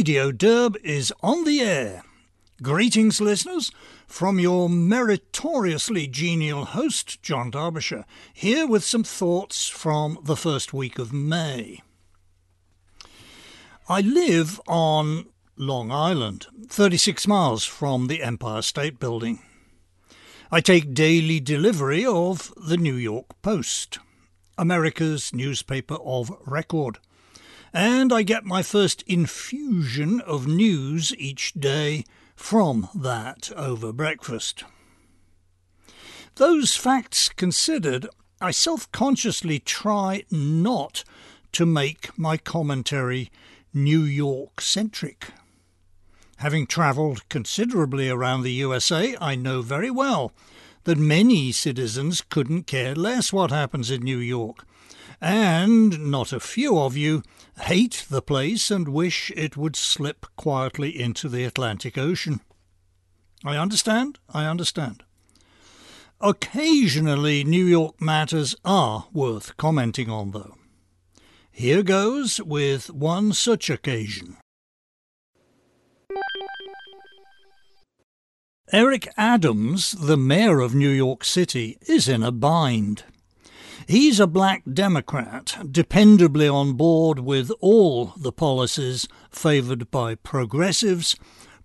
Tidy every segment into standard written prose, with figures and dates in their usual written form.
Radio Derb is on the air. Greetings, listeners, from your meritoriously genial host, John Derbyshire, here with some thoughts from the first week of May. I live on Long Island, 36 miles from the Empire State Building. I take daily delivery of the New York Post, America's newspaper of record, and I get my first infusion of news each day from that over breakfast. Those facts considered, I self-consciously try not to make my commentary New York-centric. Having travelled considerably around the USA, I know very well that many citizens couldn't care less what happens in New York, and not a few of you hate the place and wish it would slip quietly into the Atlantic Ocean. I understand. Occasionally, New York matters are worth commenting on, though. Here goes with one such occasion. Eric Adams, the mayor of New York City, is in a bind. He's a black Democrat, dependably on board with all the policies favoured by progressives,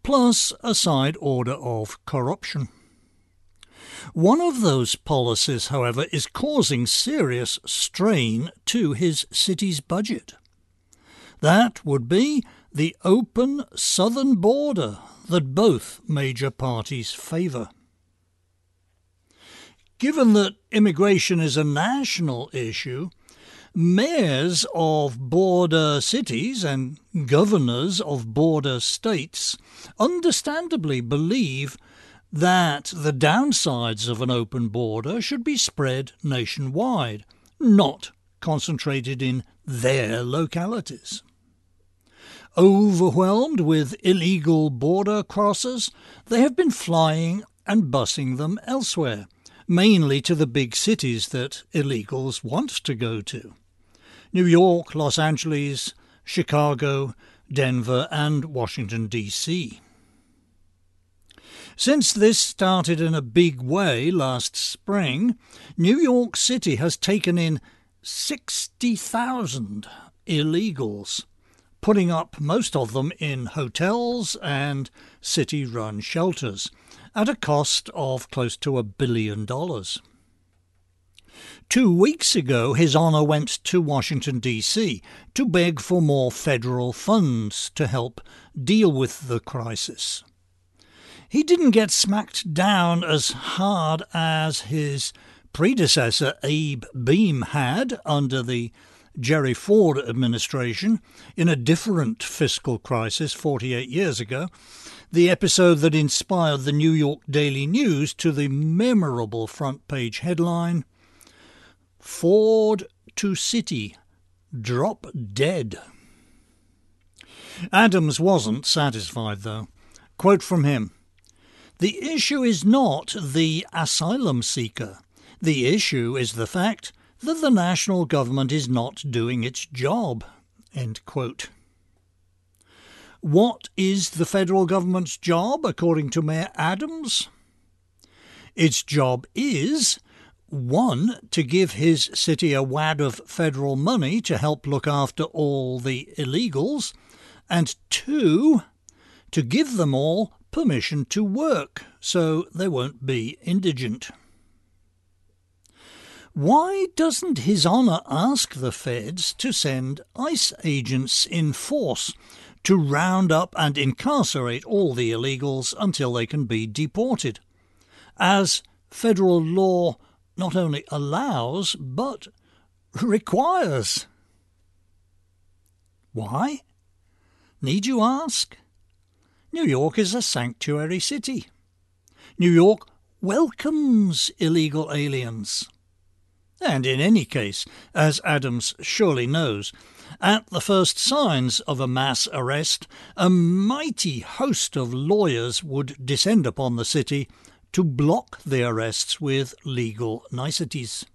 plus a side order of corruption. One of those policies, however, is causing serious strain to his city's budget. That would be the open southern border that both major parties favour. Given that immigration is a national issue, mayors of border cities and governors of border states understandably believe that the downsides of an open border should be spread nationwide, not concentrated in their localities. Overwhelmed with illegal border crossers, they have been flying and busing them elsewhere, mainly to the big cities that illegals want to go to: New York, Los Angeles, Chicago, Denver and Washington, D.C. Since this started in a big way last spring, New York City has taken in 60,000 illegals, putting up most of them in hotels and city-run shelters, at a cost of close to $1 billion. 2 weeks ago, His Honour went to Washington, D.C. to beg for more federal funds to help deal with the crisis. He didn't get smacked down as hard as his predecessor Abe Beam had under the Jerry Ford administration in a different fiscal crisis 48 years ago, the episode that inspired the New York Daily News to the memorable front-page headline, "Ford to City, Drop Dead." Adams wasn't satisfied, though. Quote from him, "The issue is not the asylum seeker. The issue is the fact that the national government is not doing its job." End quote. What is the federal government's job, according to Mayor Adams? Its job is, 1, to give his city a wad of federal money to help look after all the illegals, and 2, to give them all permission to work so they won't be indigent. Why doesn't His Honour ask the feds to send ICE agents in force to round up and incarcerate all the illegals until they can be deported, as federal law not only allows but requires? Why? Need you ask? New York is a sanctuary city. New York welcomes illegal aliens. And in any case, as Adams surely knows, at the first signs of a mass arrest, a mighty host of lawyers would descend upon the city to block the arrests with legal niceties.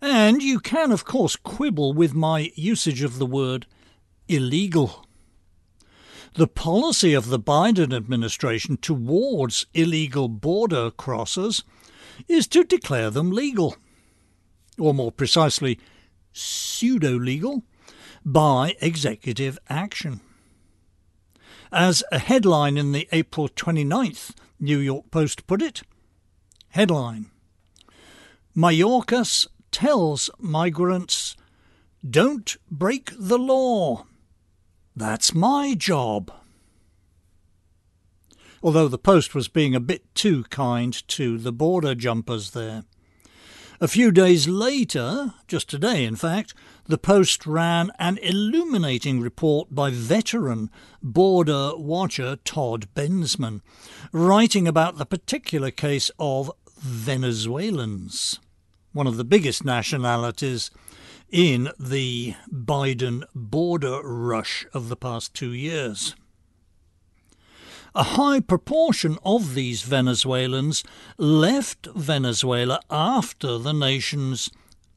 And you can, of course, quibble with my usage of the word illegal. the policy of the Biden administration towards illegal border crossers is to declare them legal, or more precisely, pseudo-legal, by executive action. As a headline in the April 29th New York Post put it, headline, Mayorkas tells migrants, don't break the law. That's my job. Although the Post was being a bit too kind to the border jumpers there. A few days later, just today in fact, the Post ran an illuminating report by veteran border watcher Todd Bensman, writing about the particular case of Venezuelans, one of the biggest nationalities in the Biden border rush of the past 2 years. A high proportion of these Venezuelans left Venezuela after the nation's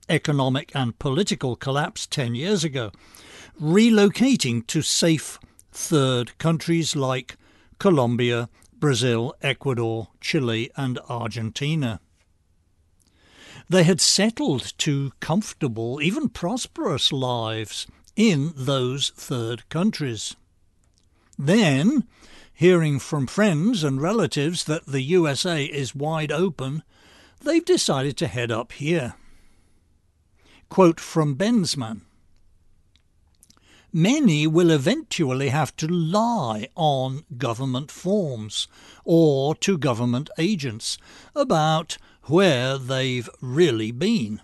economic and political collapse 10 years ago, relocating to safe third countries like Colombia, Brazil, Ecuador, Chile and Argentina. They had settled to comfortable, even prosperous lives in those third countries. Then, hearing from friends and relatives that the USA is wide open, they've decided to head up here. Quote from Bensman, many will eventually have to lie on government forms or to government agents about where they've really been.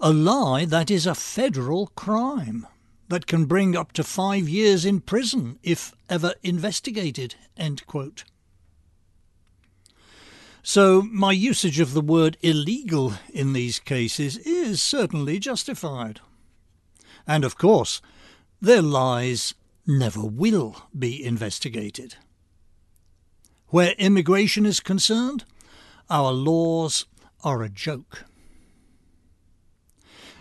A lie that is a federal crime that can bring up to 5 years in prison if ever investigated, end quote. So my usage of the word illegal in these cases is certainly justified. And of course, their lies never will be investigated. Where immigration is concerned, our laws are a joke.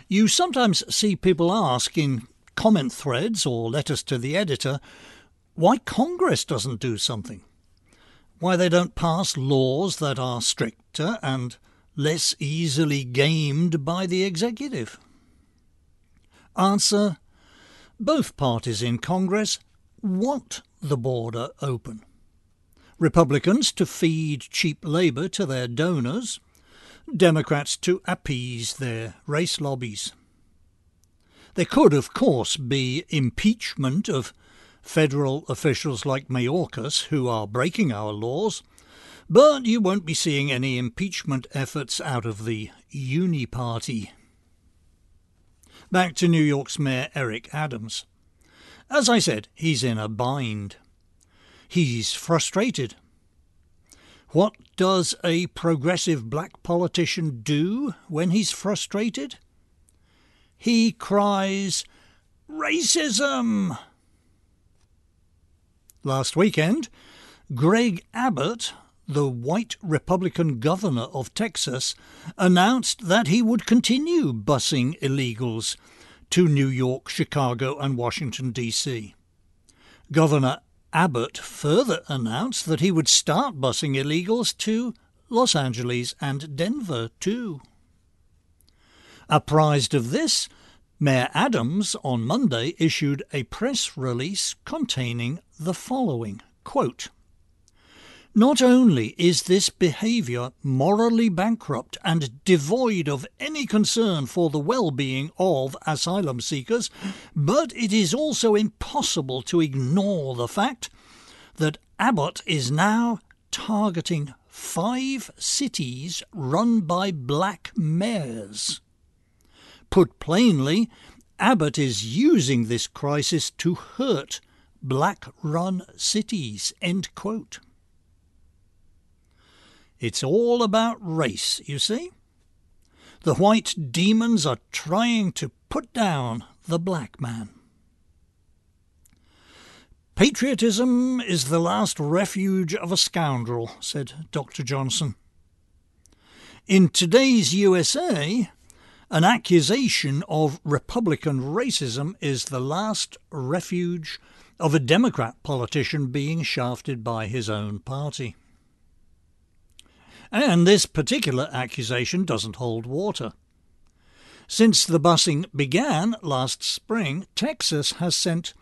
You sometimes see people ask in comment threads or letters to the editor, why Congress doesn't do something, why they don't pass laws that are stricter and less easily gamed by the executive. Answer, both parties in Congress want the border open. Republicans to feed cheap labour to their donors, Democrats to appease their race lobbies. There could, of course, be impeachment of federal officials like Mayorkas who are breaking our laws, but you won't be seeing any impeachment efforts out of the Uni Party. Back to New York's Mayor Eric Adams. As I said, he's in a bind. He's frustrated. What does a progressive black politician do when he's frustrated? He cries, racism! Last weekend, Greg Abbott, the white Republican governor of Texas, announced that he would continue busing illegals to New York, Chicago and Washington, D.C. Governor Abbott further announced that he would start busing illegals to Los Angeles and Denver, too. Apprised of this, Mayor Adams on Monday issued a press release containing the following, quote, not only is this behaviour morally bankrupt and devoid of any concern for the well-being of asylum seekers, but it is also impossible to ignore the fact that Abbott is now targeting 5 cities run by black mayors. Put plainly, Abbott is using this crisis to hurt black-run cities, end quote. It's all about race, you see. The white demons are trying to put down the black man. Patriotism is the last refuge of a scoundrel, said Dr. Johnson. In today's USA, an accusation of Republican racism is the last refuge of a Democrat politician being shafted by his own party. And this particular accusation doesn't hold water. Since the busing began last spring, Texas has sent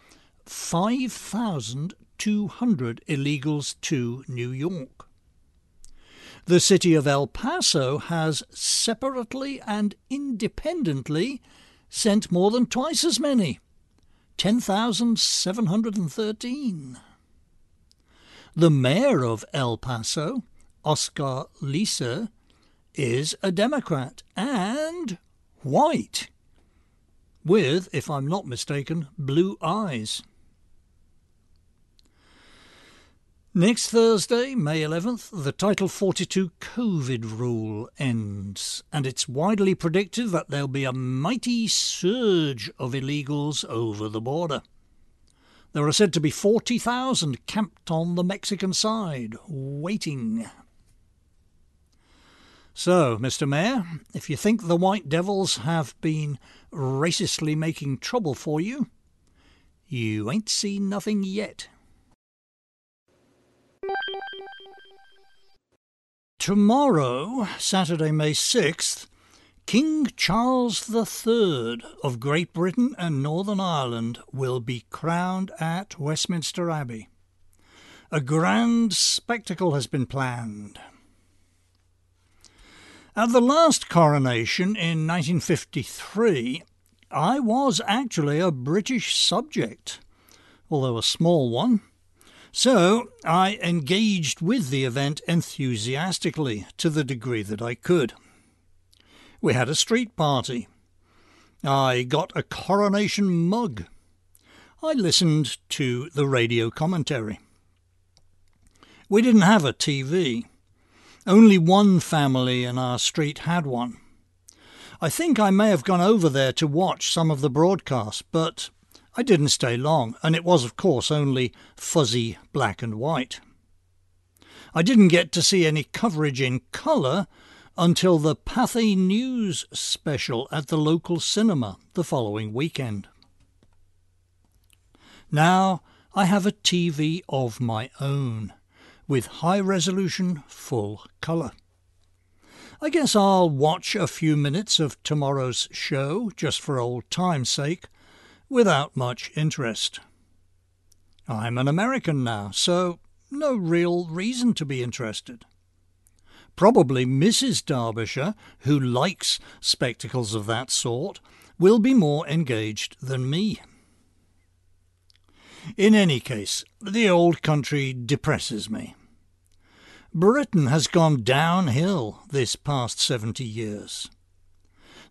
5,200 illegals to New York. The city of El Paso has separately and independently sent more than twice as many, 10,713. The mayor of El Paso, Oscar Lisa, is a Democrat and white, with, if I'm not mistaken, blue eyes. Next Thursday, May 11th, the Title 42 COVID rule ends, and it's widely predicted that there'll be a mighty surge of illegals over the border. There are said to be 40,000 camped on the Mexican side, waiting. So, Mr. Mayor, if you think the white devils have been racistly making trouble for you, you ain't seen nothing yet. Tomorrow, Saturday, May 6th, King Charles III of Great Britain and Northern Ireland will be crowned at Westminster Abbey. A grand spectacle has been planned. At the last coronation in 1953, I was actually a British subject, although a small one. So I engaged with the event enthusiastically to the degree that I could. We had a street party. I got a coronation mug. I listened to the radio commentary. We didn't have a TV. Only one family in our street had one. I think I may have gone over there to watch some of the broadcasts, but I didn't stay long, and it was, of course, only fuzzy black and white. I didn't get to see any coverage in colour until the Pathé News special at the local cinema the following weekend. Now I have a TV of my own, with high-resolution full colour. I guess I'll watch a few minutes of tomorrow's show, just for old time's sake, without much interest. I'm an American now, so no real reason to be interested. Probably Mrs. Derbyshire, who likes spectacles of that sort, will be more engaged than me. In any case, the old country depresses me. Britain has gone downhill this past 70 years.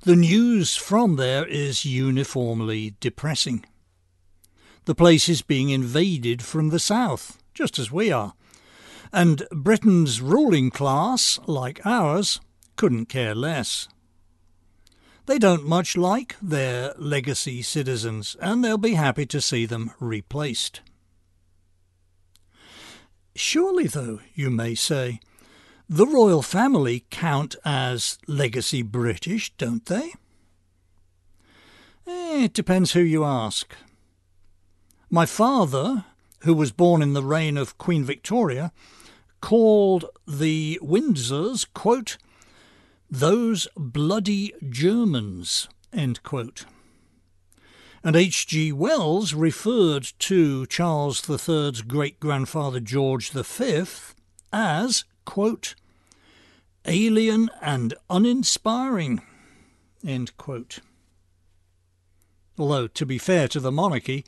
The news from there is uniformly depressing. The place is being invaded from the south, just as we are, and Britain's ruling class, like ours, couldn't care less. They don't much like their legacy citizens, and they'll be happy to see them replaced. Surely, though, you may say, the royal family count as legacy British, don't they? It depends who you ask. My father, who was born in the reign of Queen Victoria, called the Windsors, quote, "those bloody Germans," end quote. And H.G. Wells referred to Charles III's great-grandfather George V as, quote, "alien and uninspiring," end quote. Although, to be fair to the monarchy,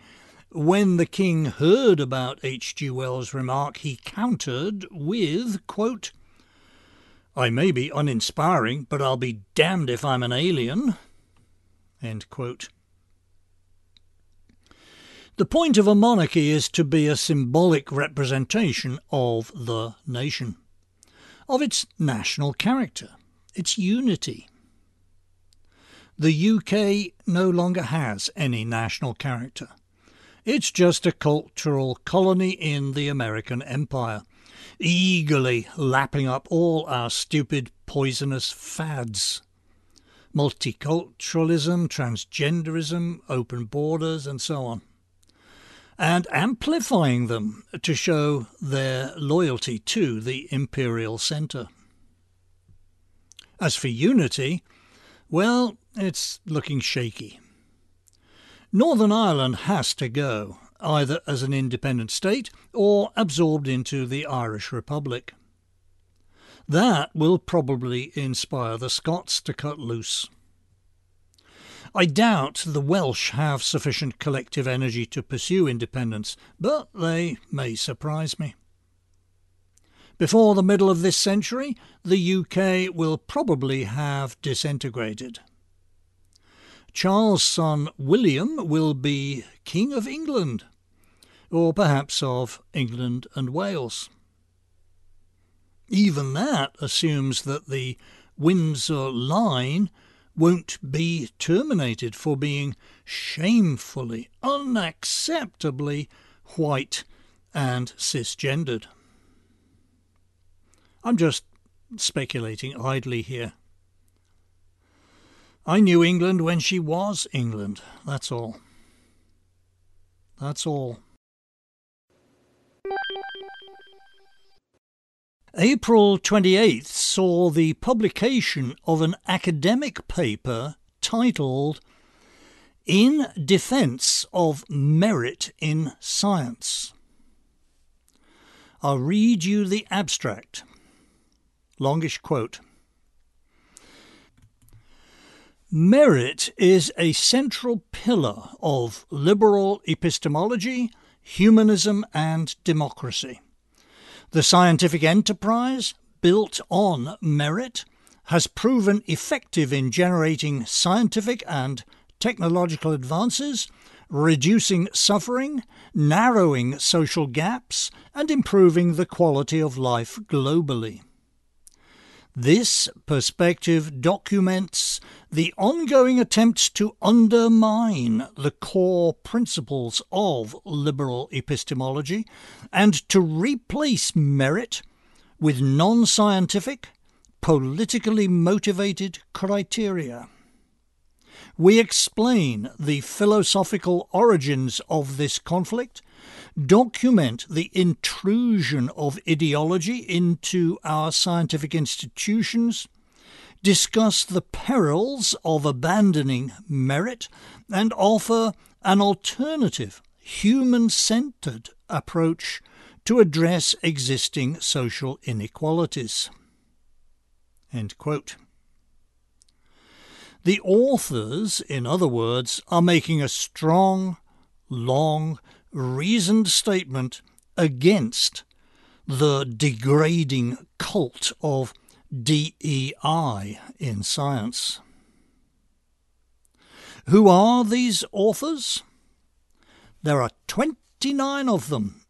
when the king heard about H.G. Wells' remark, he countered with, quote, "I may be uninspiring, but I'll be damned if I'm an alien," end quote. The point of a monarchy is to be a symbolic representation of the nation, of its national character, its unity. The UK no longer has any national character. It's just a cultural colony in the American Empire, eagerly lapping up all our stupid, poisonous fads. Multiculturalism, transgenderism, open borders, and so on. and amplifying them to show their loyalty to the imperial centre. As for unity, well, it's looking shaky. Northern Ireland has to go, either as an independent state or absorbed into the Irish Republic. That will probably inspire the Scots to cut loose. I doubt the Welsh have sufficient collective energy to pursue independence, but they may surprise me. Before the middle of this century, the UK will probably have disintegrated. Charles' son William will be King of England, or perhaps of England and Wales. Even that assumes that the Windsor line won't be terminated for being shamefully, unacceptably white and cisgendered. I'm just speculating idly here. I knew England when she was England, that's all. That's all. April 28th saw the publication of an academic paper titled In Defence of Merit in Science. I'll read you the abstract. Longish quote. Merit is a central pillar of liberal epistemology, humanism and democracy. The scientific enterprise, built on merit, has proven effective in generating scientific and technological advances, reducing suffering, narrowing social gaps, and improving the quality of life globally. This perspective documents the ongoing attempts to undermine the core principles of liberal epistemology and to replace merit with non-scientific, politically motivated criteria. We explain the philosophical origins of this conflict, document the intrusion of ideology into our scientific institutions, discuss the perils of abandoning merit, and offer an alternative, human-centred approach to address existing social inequalities. End quote. The authors, in other words, are making a strong, long, reasoned statement against the degrading cult of DEI in science. Who are these authors? There are 29 of them,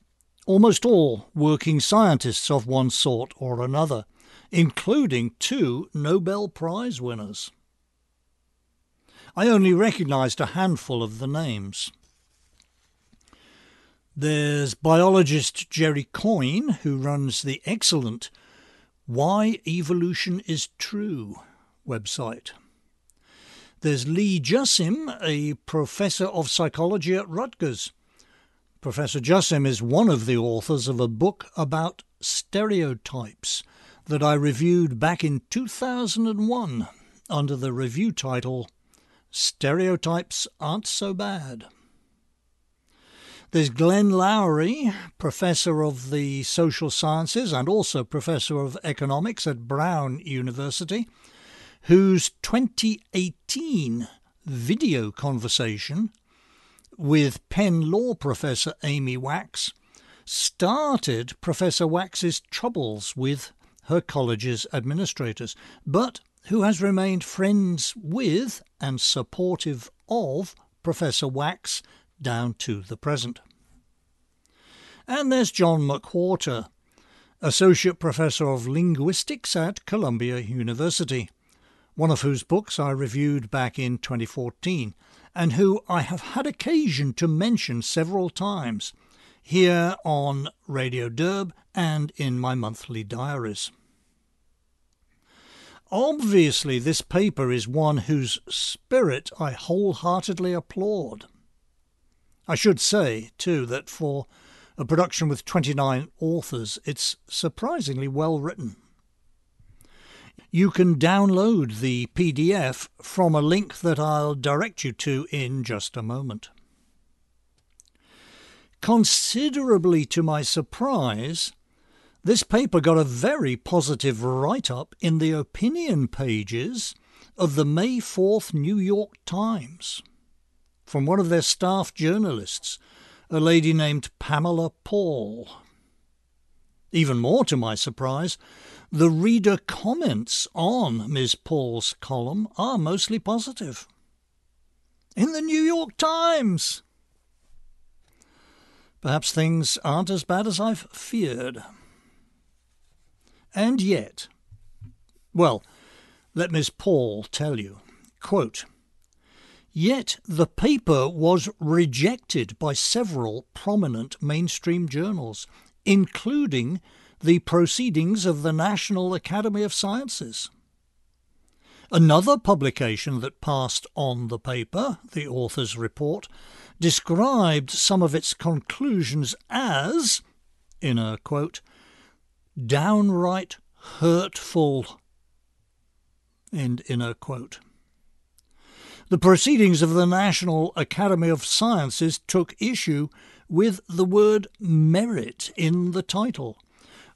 almost all working scientists of one sort or another, including 2 Nobel Prize winners. I only recognised a handful of the names. There's biologist Jerry Coyne, who runs the excellent Why Evolution is True website. There's Lee Jussim, a professor of psychology at Rutgers. Professor Jussim is one of the authors of a book about stereotypes that I reviewed back in 2001 under the review title Stereotypes Aren't So Bad. There's Glenn Lowry, Professor of the Social Sciences and also Professor of Economics at Brown University, whose 2018 video conversation with Penn Law Professor Amy Wax started Professor Wax's troubles with her college's administrators, but who has remained friends with and supportive of Professor Wax down to the present. And there's John McWhorter, Associate Professor of Linguistics at Columbia University, one of whose books I reviewed back in 2014, and who I have had occasion to mention several times here on Radio Derb and in my monthly diaries. Obviously, this paper is one whose spirit I wholeheartedly applaud. I should say, too, that for a production with 29 authors, it's surprisingly well written. You can download the PDF from a link that I'll direct you to in just a moment. Considerably to my surprise, this paper got a very positive write-up in the opinion pages of the May 4th New York Times from one of their staff journalists, a lady named Pamela Paul. Even more to my surprise, the reader comments on Ms. Paul's column are mostly positive. In the New York Times! Perhaps things aren't as bad as I've feared. And yet, well, let Ms. Paul tell you, quote, "Yet the paper was rejected by several prominent mainstream journals, including the Proceedings of the National Academy of Sciences. Another publication that passed on the paper, the author's report, described some of its conclusions as, in a quote, downright hurtful," end in a quote. The Proceedings of the National Academy of Sciences took issue with the word merit in the title,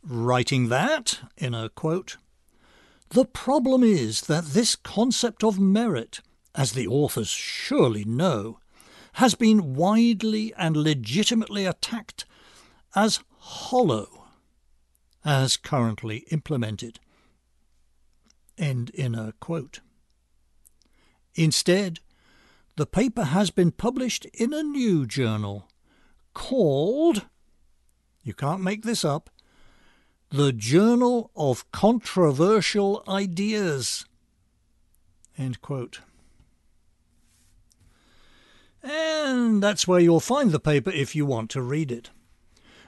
writing that, in a quote, "The problem is that this concept of merit, as the authors surely know, has been widely and legitimately attacked as hollow, as currently implemented," end in a quote. Instead, the paper has been published in a new journal called, you can't make this up, the Journal of Controversial Ideas, end quote. And that's where you'll find the paper if you want to read it.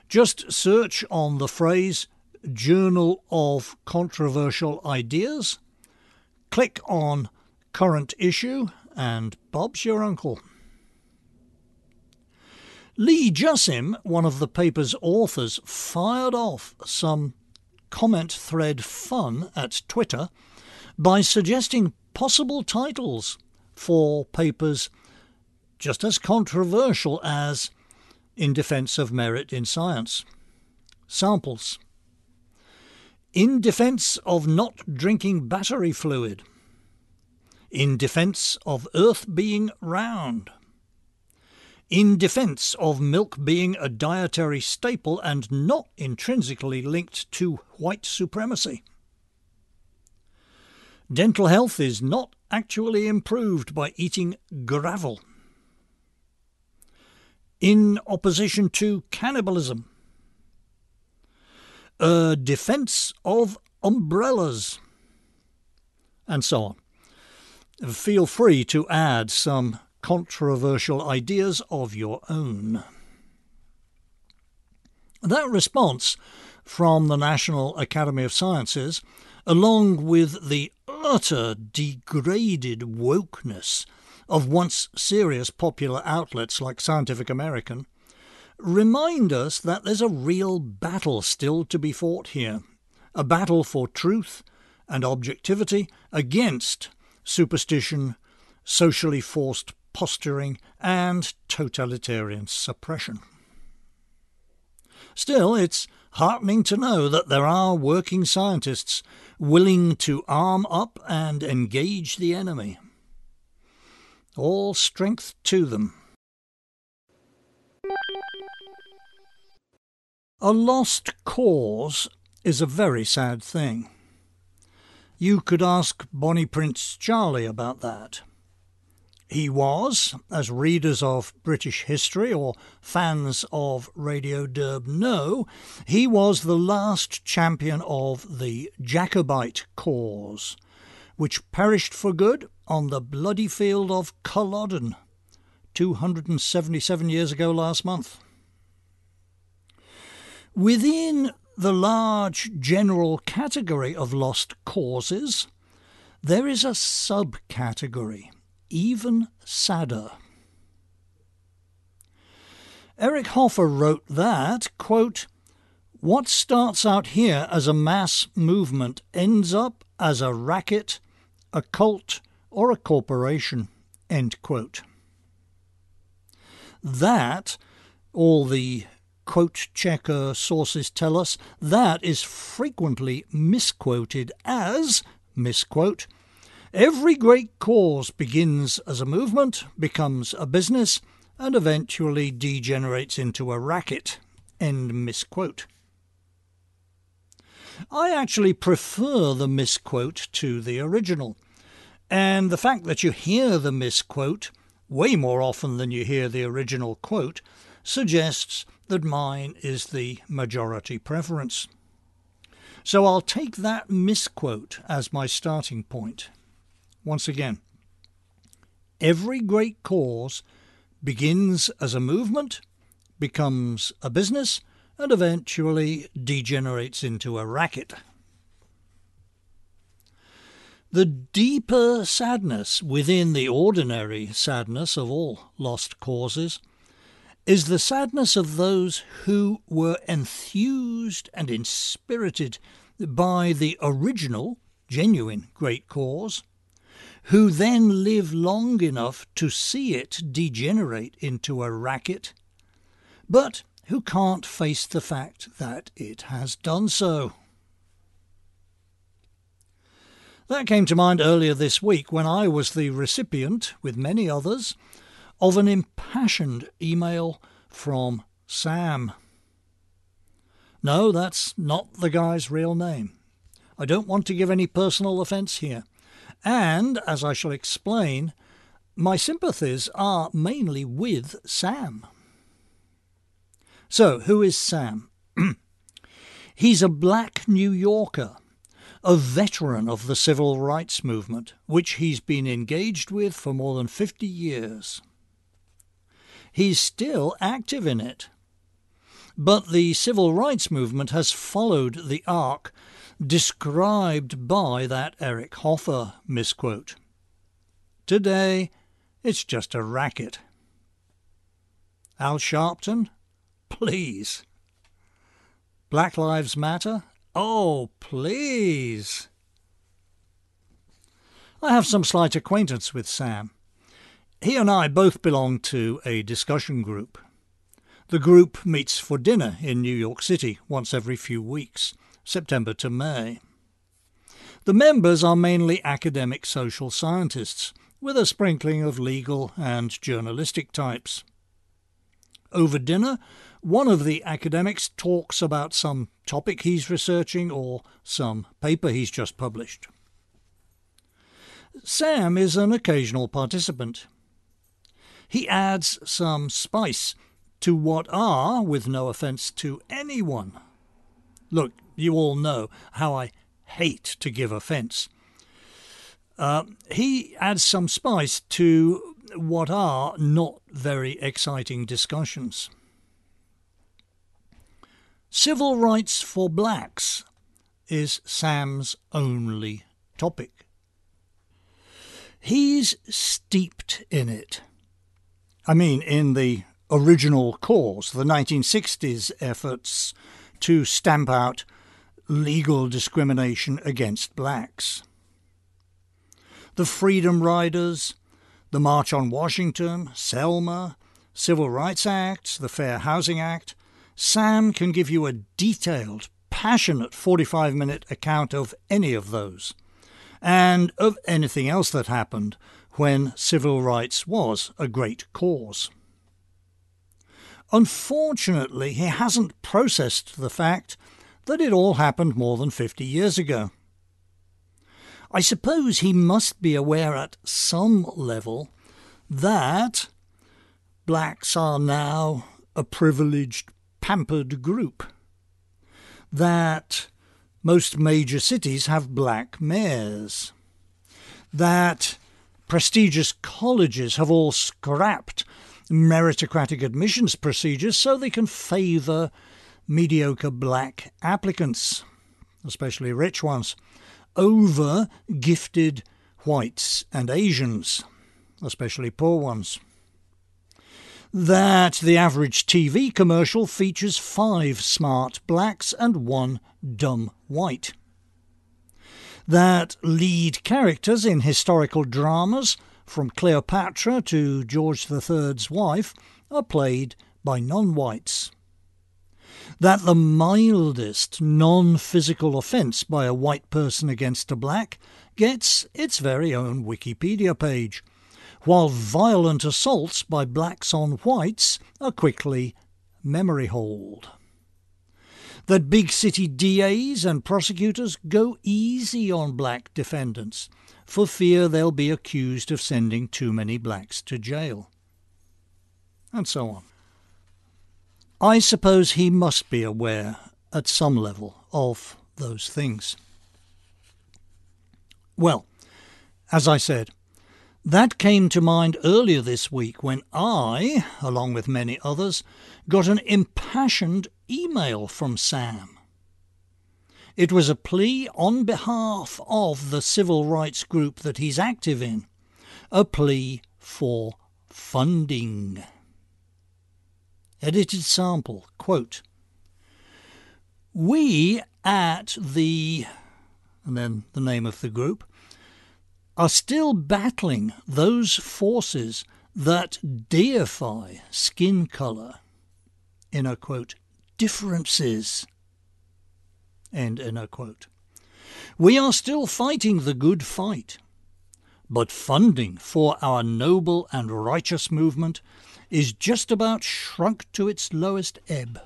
Just search on the phrase Journal of Controversial Ideas, click on Current Issue, and Bob's your uncle. Lee Jussim, one of the paper's authors, fired off some comment thread fun at Twitter by suggesting possible titles for papers just as controversial as In Defense of Merit in Science. Samples: In Defense of Not Drinking Battery Fluid, In Defense of Earth Being Round, In Defense of Milk Being a Dietary Staple and Not Intrinsically Linked to White Supremacy, Dental Health is Not Actually Improved by Eating Gravel, In Opposition to Cannibalism, A Defense of Umbrellas, and so on. Feel free to add some controversial ideas of your own. That response from the National Academy of Sciences, along with the utter degraded wokeness of once serious popular outlets like Scientific American, remind us that there's a real battle still to be fought here, a battle for truth and objectivity against superstition, socially forced posturing and totalitarian suppression. Still, it's heartening to know that there are working scientists willing to arm up and engage the enemy. All strength to them. A lost cause is a very sad thing. You could ask Bonnie Prince Charlie about that. He was, as readers of British history or fans of Radio Derb know, he was the last champion of the Jacobite cause, which perished for good on the bloody field of Culloden 277 years ago last month. Within the large general category of lost causes, there is a subcategory, even sadder. Eric Hoffer wrote that, quote, "What starts out here as a mass movement ends up as a racket, a cult, or a corporation," end quote. That, all the quote-checker sources tell us, that is frequently misquoted as, misquote, "Every great cause begins as a movement, becomes a business, and eventually degenerates into a racket," end misquote. I actually prefer the misquote to the original, and the fact that you hear the misquote way more often than you hear the original quote suggests that mine is the majority preference. So I'll take that misquote as my starting point. Once again, every great cause begins as a movement, becomes a business, and eventually degenerates into a racket. The deeper sadness within the ordinary sadness of all lost causes is the sadness of those who were enthused and inspirited by the original, genuine great cause, who then live long enough to see it degenerate into a racket, but who can't face the fact that it has done so. That came to mind earlier this week when I was the recipient, with many others, of an impassioned email from Sam. No, that's not the guy's real name. I don't want to give any personal offence here. And, as I shall explain, my sympathies are mainly with Sam. So, who is Sam? He's a black New Yorker, a veteran of the civil rights movement, which he's been engaged with for more than 50 years. He's still active in it. But the civil rights movement has followed the arc described by that Eric Hoffer misquote. Today, it's just a racket. Al Sharpton? Please. Black Lives Matter? Oh, please. I have some slight acquaintance with Sam. He and I both belong to a discussion group. The group meets for dinner in New York City once every few weeks, September to May. The members are mainly academic social scientists, with a sprinkling of legal and journalistic types. Over dinner, one of the academics talks about some topic he's researching or some paper he's just published. Sam is an occasional participant. He adds some spice to what are, with no offence to anyone. Look, you all know how I hate to give offence. He adds some spice to what are not very exciting discussions. Civil rights for blacks is Sam's only topic. He's steeped in it. I mean, in the original cause, the 1960s efforts to stamp out legal discrimination against blacks. The Freedom Riders, the March on Washington, Selma, Civil Rights Act, the Fair Housing Act. Sam can give you a detailed, passionate 45-minute account of any of those, and of anything else that happened when civil rights was a great cause. Unfortunately, he hasn't processed the fact that it all happened more than 50 years ago. I suppose he must be aware at some level that blacks are now a privileged, pampered group, that most major cities have black mayors, that prestigious colleges have all scrapped meritocratic admissions procedures so they can favour mediocre black applicants, especially rich ones, over gifted whites and Asians, especially poor ones. that the average TV commercial features 5 smart blacks and 1 dumb white. That lead characters in historical dramas, from Cleopatra to George III's wife, are played by non-whites. That the mildest non-physical offence by a white person against a black gets its very own Wikipedia page, while violent assaults by blacks on whites are quickly memory-holed. That big city DAs and prosecutors go easy on black defendants for fear they'll be accused of sending too many blacks to jail. And so on. I suppose he must be aware, at some level, of those things. Well, as I said, that came to mind earlier this week when I, along with many others, got an impassioned email from Sam. It was a plea on behalf of the civil rights group that he's active in, a plea for funding. Edited sample, quote, "We at the," and then the name of the group, "are still battling those forces that deify skin colour, inner quote, differences, end inner quote. We are still fighting the good fight, but funding for our noble and righteous movement is just about shrunk to its lowest ebb.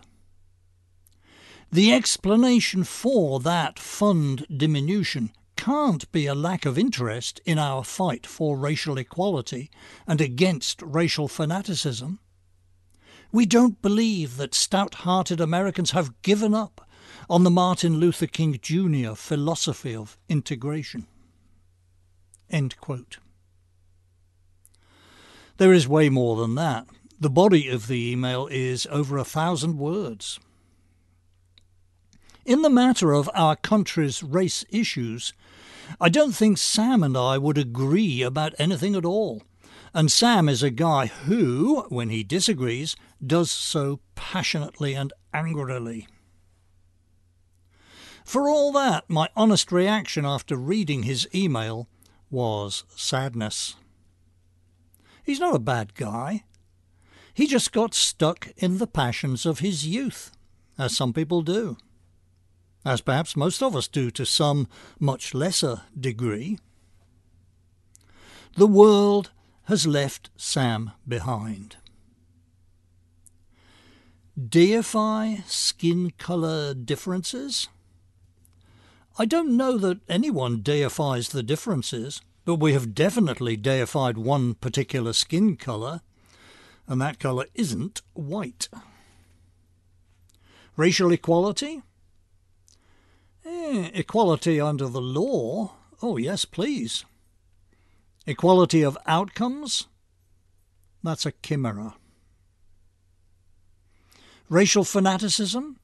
The explanation for that fund diminution can't be a lack of interest in our fight for racial equality and against racial fanaticism. We don't believe that stout-hearted Americans have given up on the Martin Luther King Jr. philosophy of integration." End quote. There is way more than that. The body of the email is over 1,000 words. In the matter of our country's race issues, I don't think Sam and I would agree about anything at all. And Sam is a guy who, when he disagrees, does so passionately and angrily. For all that, my honest reaction after reading his email was sadness. He's not a bad guy. He just got stuck in the passions of his youth, as some people do. As perhaps most of us do to some much lesser degree. The world has left Sam behind. Deify skin colour differences? I don't know that anyone deifies the differences, but we have definitely deified one particular skin colour, and that colour isn't white. Racial equality? Equality under the law? Oh yes, please. Equality of outcomes? That's a chimera. Racial fanaticism?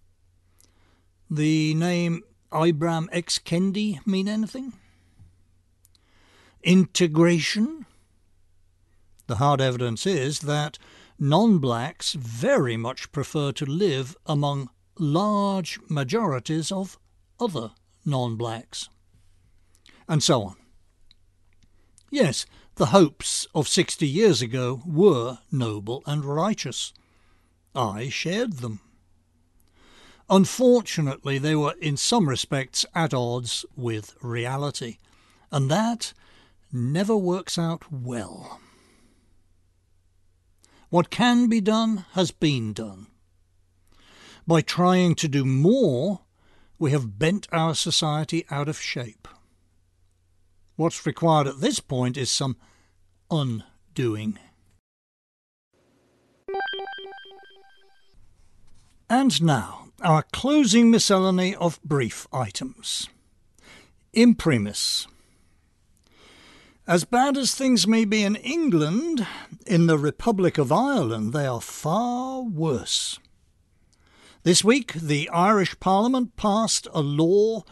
The name Ibram X. Kendi mean anything? Integration? The hard evidence is that non-blacks very much prefer to live among large majorities of other non-blacks. And so on. Yes, the hopes of 60 years ago were noble and righteous. I shared them. Unfortunately, they were in some respects at odds with reality, and that never works out well. What can be done has been done. By trying to do more, we have bent our society out of shape. What's required at this point is some undoing. And now, our closing miscellany of brief items. Imprimis. As bad as things may be in England, in the Republic of Ireland they are far worse. This week, the Irish Parliament passed a law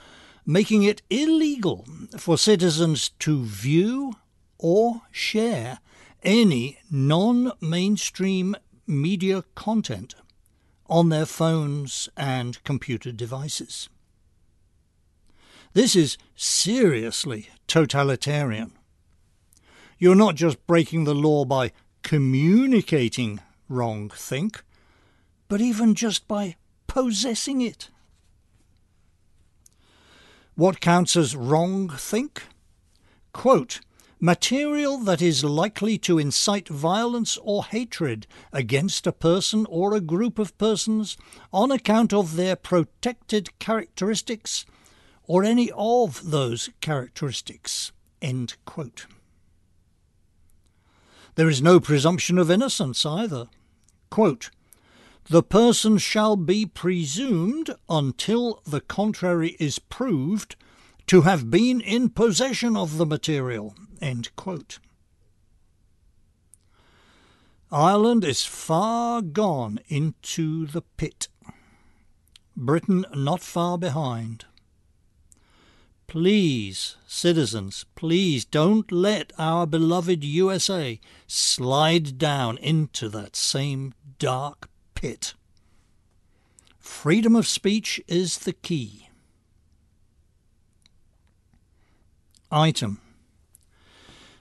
making it illegal for citizens to view or share any non-mainstream media content on their phones and computer devices. This is seriously totalitarian. You're not just breaking the law by communicating wrong-think, but even just by possessing it. What counts as wrong-think? Quote, material that is likely to incite violence or hatred against a person or a group of persons on account of their protected characteristics or any of those characteristics. End quote. There is no presumption of innocence either. Quote, the person shall be presumed until the contrary is proved to have been in possession of the material. End quote. Ireland is far gone into the pit. Britain not far behind. Please, citizens, please don't let our beloved USA slide down into that same dark pit. Freedom of speech is the key. Item.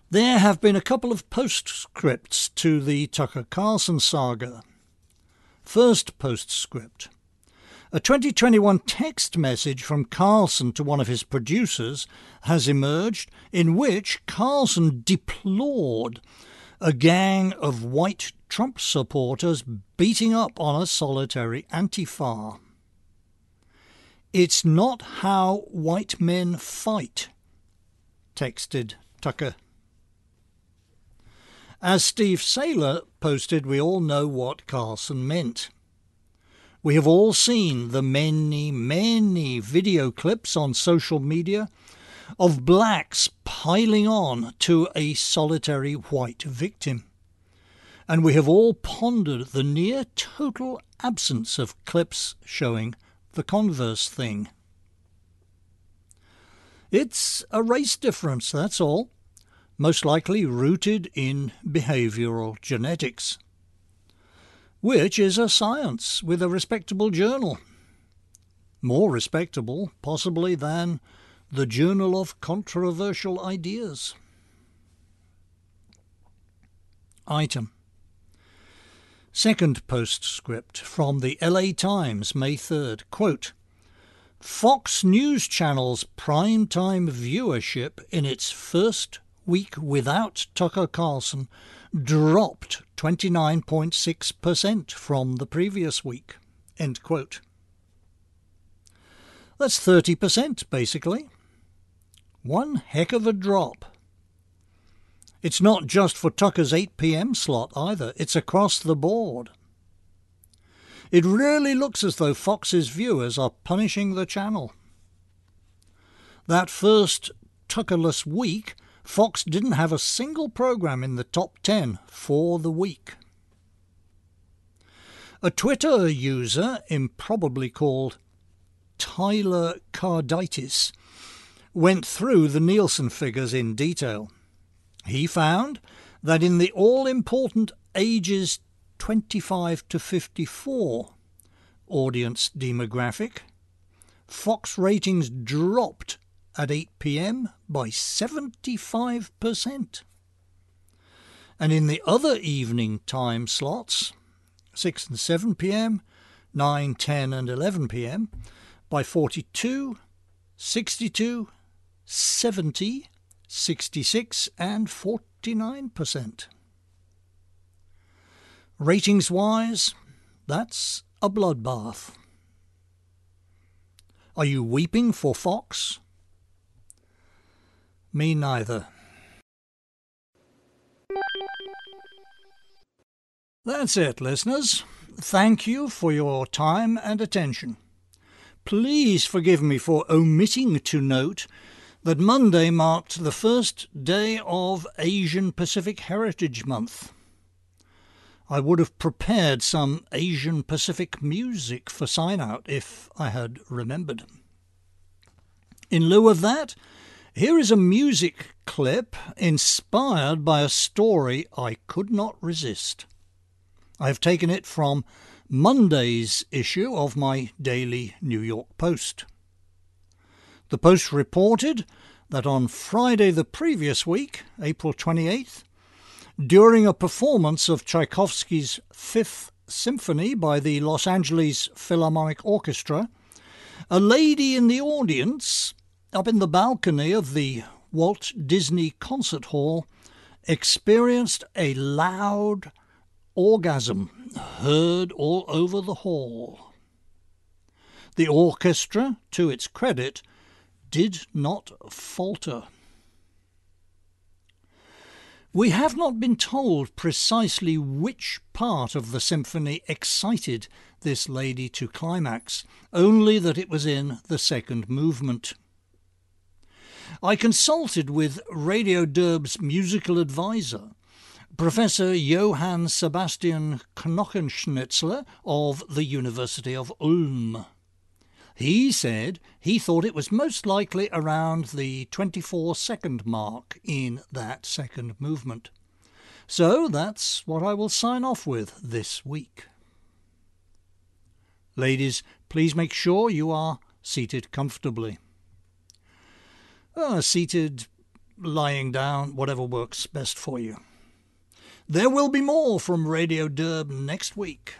There have been a couple of postscripts to the Tucker Carlson saga. First postscript. A 2021 text message from Carlson to one of his producers has emerged in which Carlson deplored a gang of white Trump supporters beating up on a solitary Antifa. It's not how white men fight, texted Tucker. As Steve Saylor posted, we all know what Carlson meant. We have all seen the many, many video clips on social media of blacks piling on to a solitary white victim. And we have all pondered the near total absence of clips showing the converse thing. It's a race difference, that's all. Most likely rooted in behavioural genetics, which is a science with a respectable journal. More respectable, possibly, than the Journal of Controversial Ideas. Item. Second postscript from the LA Times, May 3rd. Quote, Fox News Channel's primetime viewership in its first week without Tucker Carlson dropped 29.6% from the previous week. End quote. That's 30%, basically. One heck of a drop. It's not just for Tucker's 8 p.m. slot either. It's across the board. It really looks as though Fox's viewers are punishing the channel. That first Tuckerless week, Fox didn't have a single program in the top 10 for the week. A Twitter user, improbably called Tyler Carditis, went through the Nielsen figures in detail. He found that in the all-important ages 25 to 54 audience demographic, Fox ratings dropped at 8 p.m. by 75%. And in the other evening time slots, 6 and 7 p.m, 9, 10 and 11 p.m, by 42, 62, 70, 66 and 49%. Ratings-wise, that's a bloodbath. Are you weeping for Fox? Me neither. That's it, listeners. Thank you for your time and attention. Please forgive me for omitting to note that Monday marked the first day of Asian Pacific Heritage Month. I would have prepared some Asian Pacific music for sign-out if I had remembered. In lieu of that, here is a music clip inspired by a story I could not resist. I've taken it from Monday's issue of my daily New York Post. The Post reported that on Friday the previous week, April 28th, during a performance of Tchaikovsky's Fifth Symphony by the Los Angeles Philharmonic Orchestra, a lady in the audience, up in the balcony of the Walt Disney Concert Hall, experienced a loud orgasm heard all over the hall. The orchestra, to its credit, did not falter. We have not been told precisely which part of the symphony excited this lady to climax, only that it was in the second movement. I consulted with Radio Derb's musical advisor, Professor Johann Sebastian Knochenschnitzler of the University of Ulm. He said he thought it was most likely around the 24-second mark in that second movement. So that's what I will sign off with this week. Ladies, please make sure you are seated comfortably. Seated, lying down, whatever works best for you. There will be more from Radio Derb next week.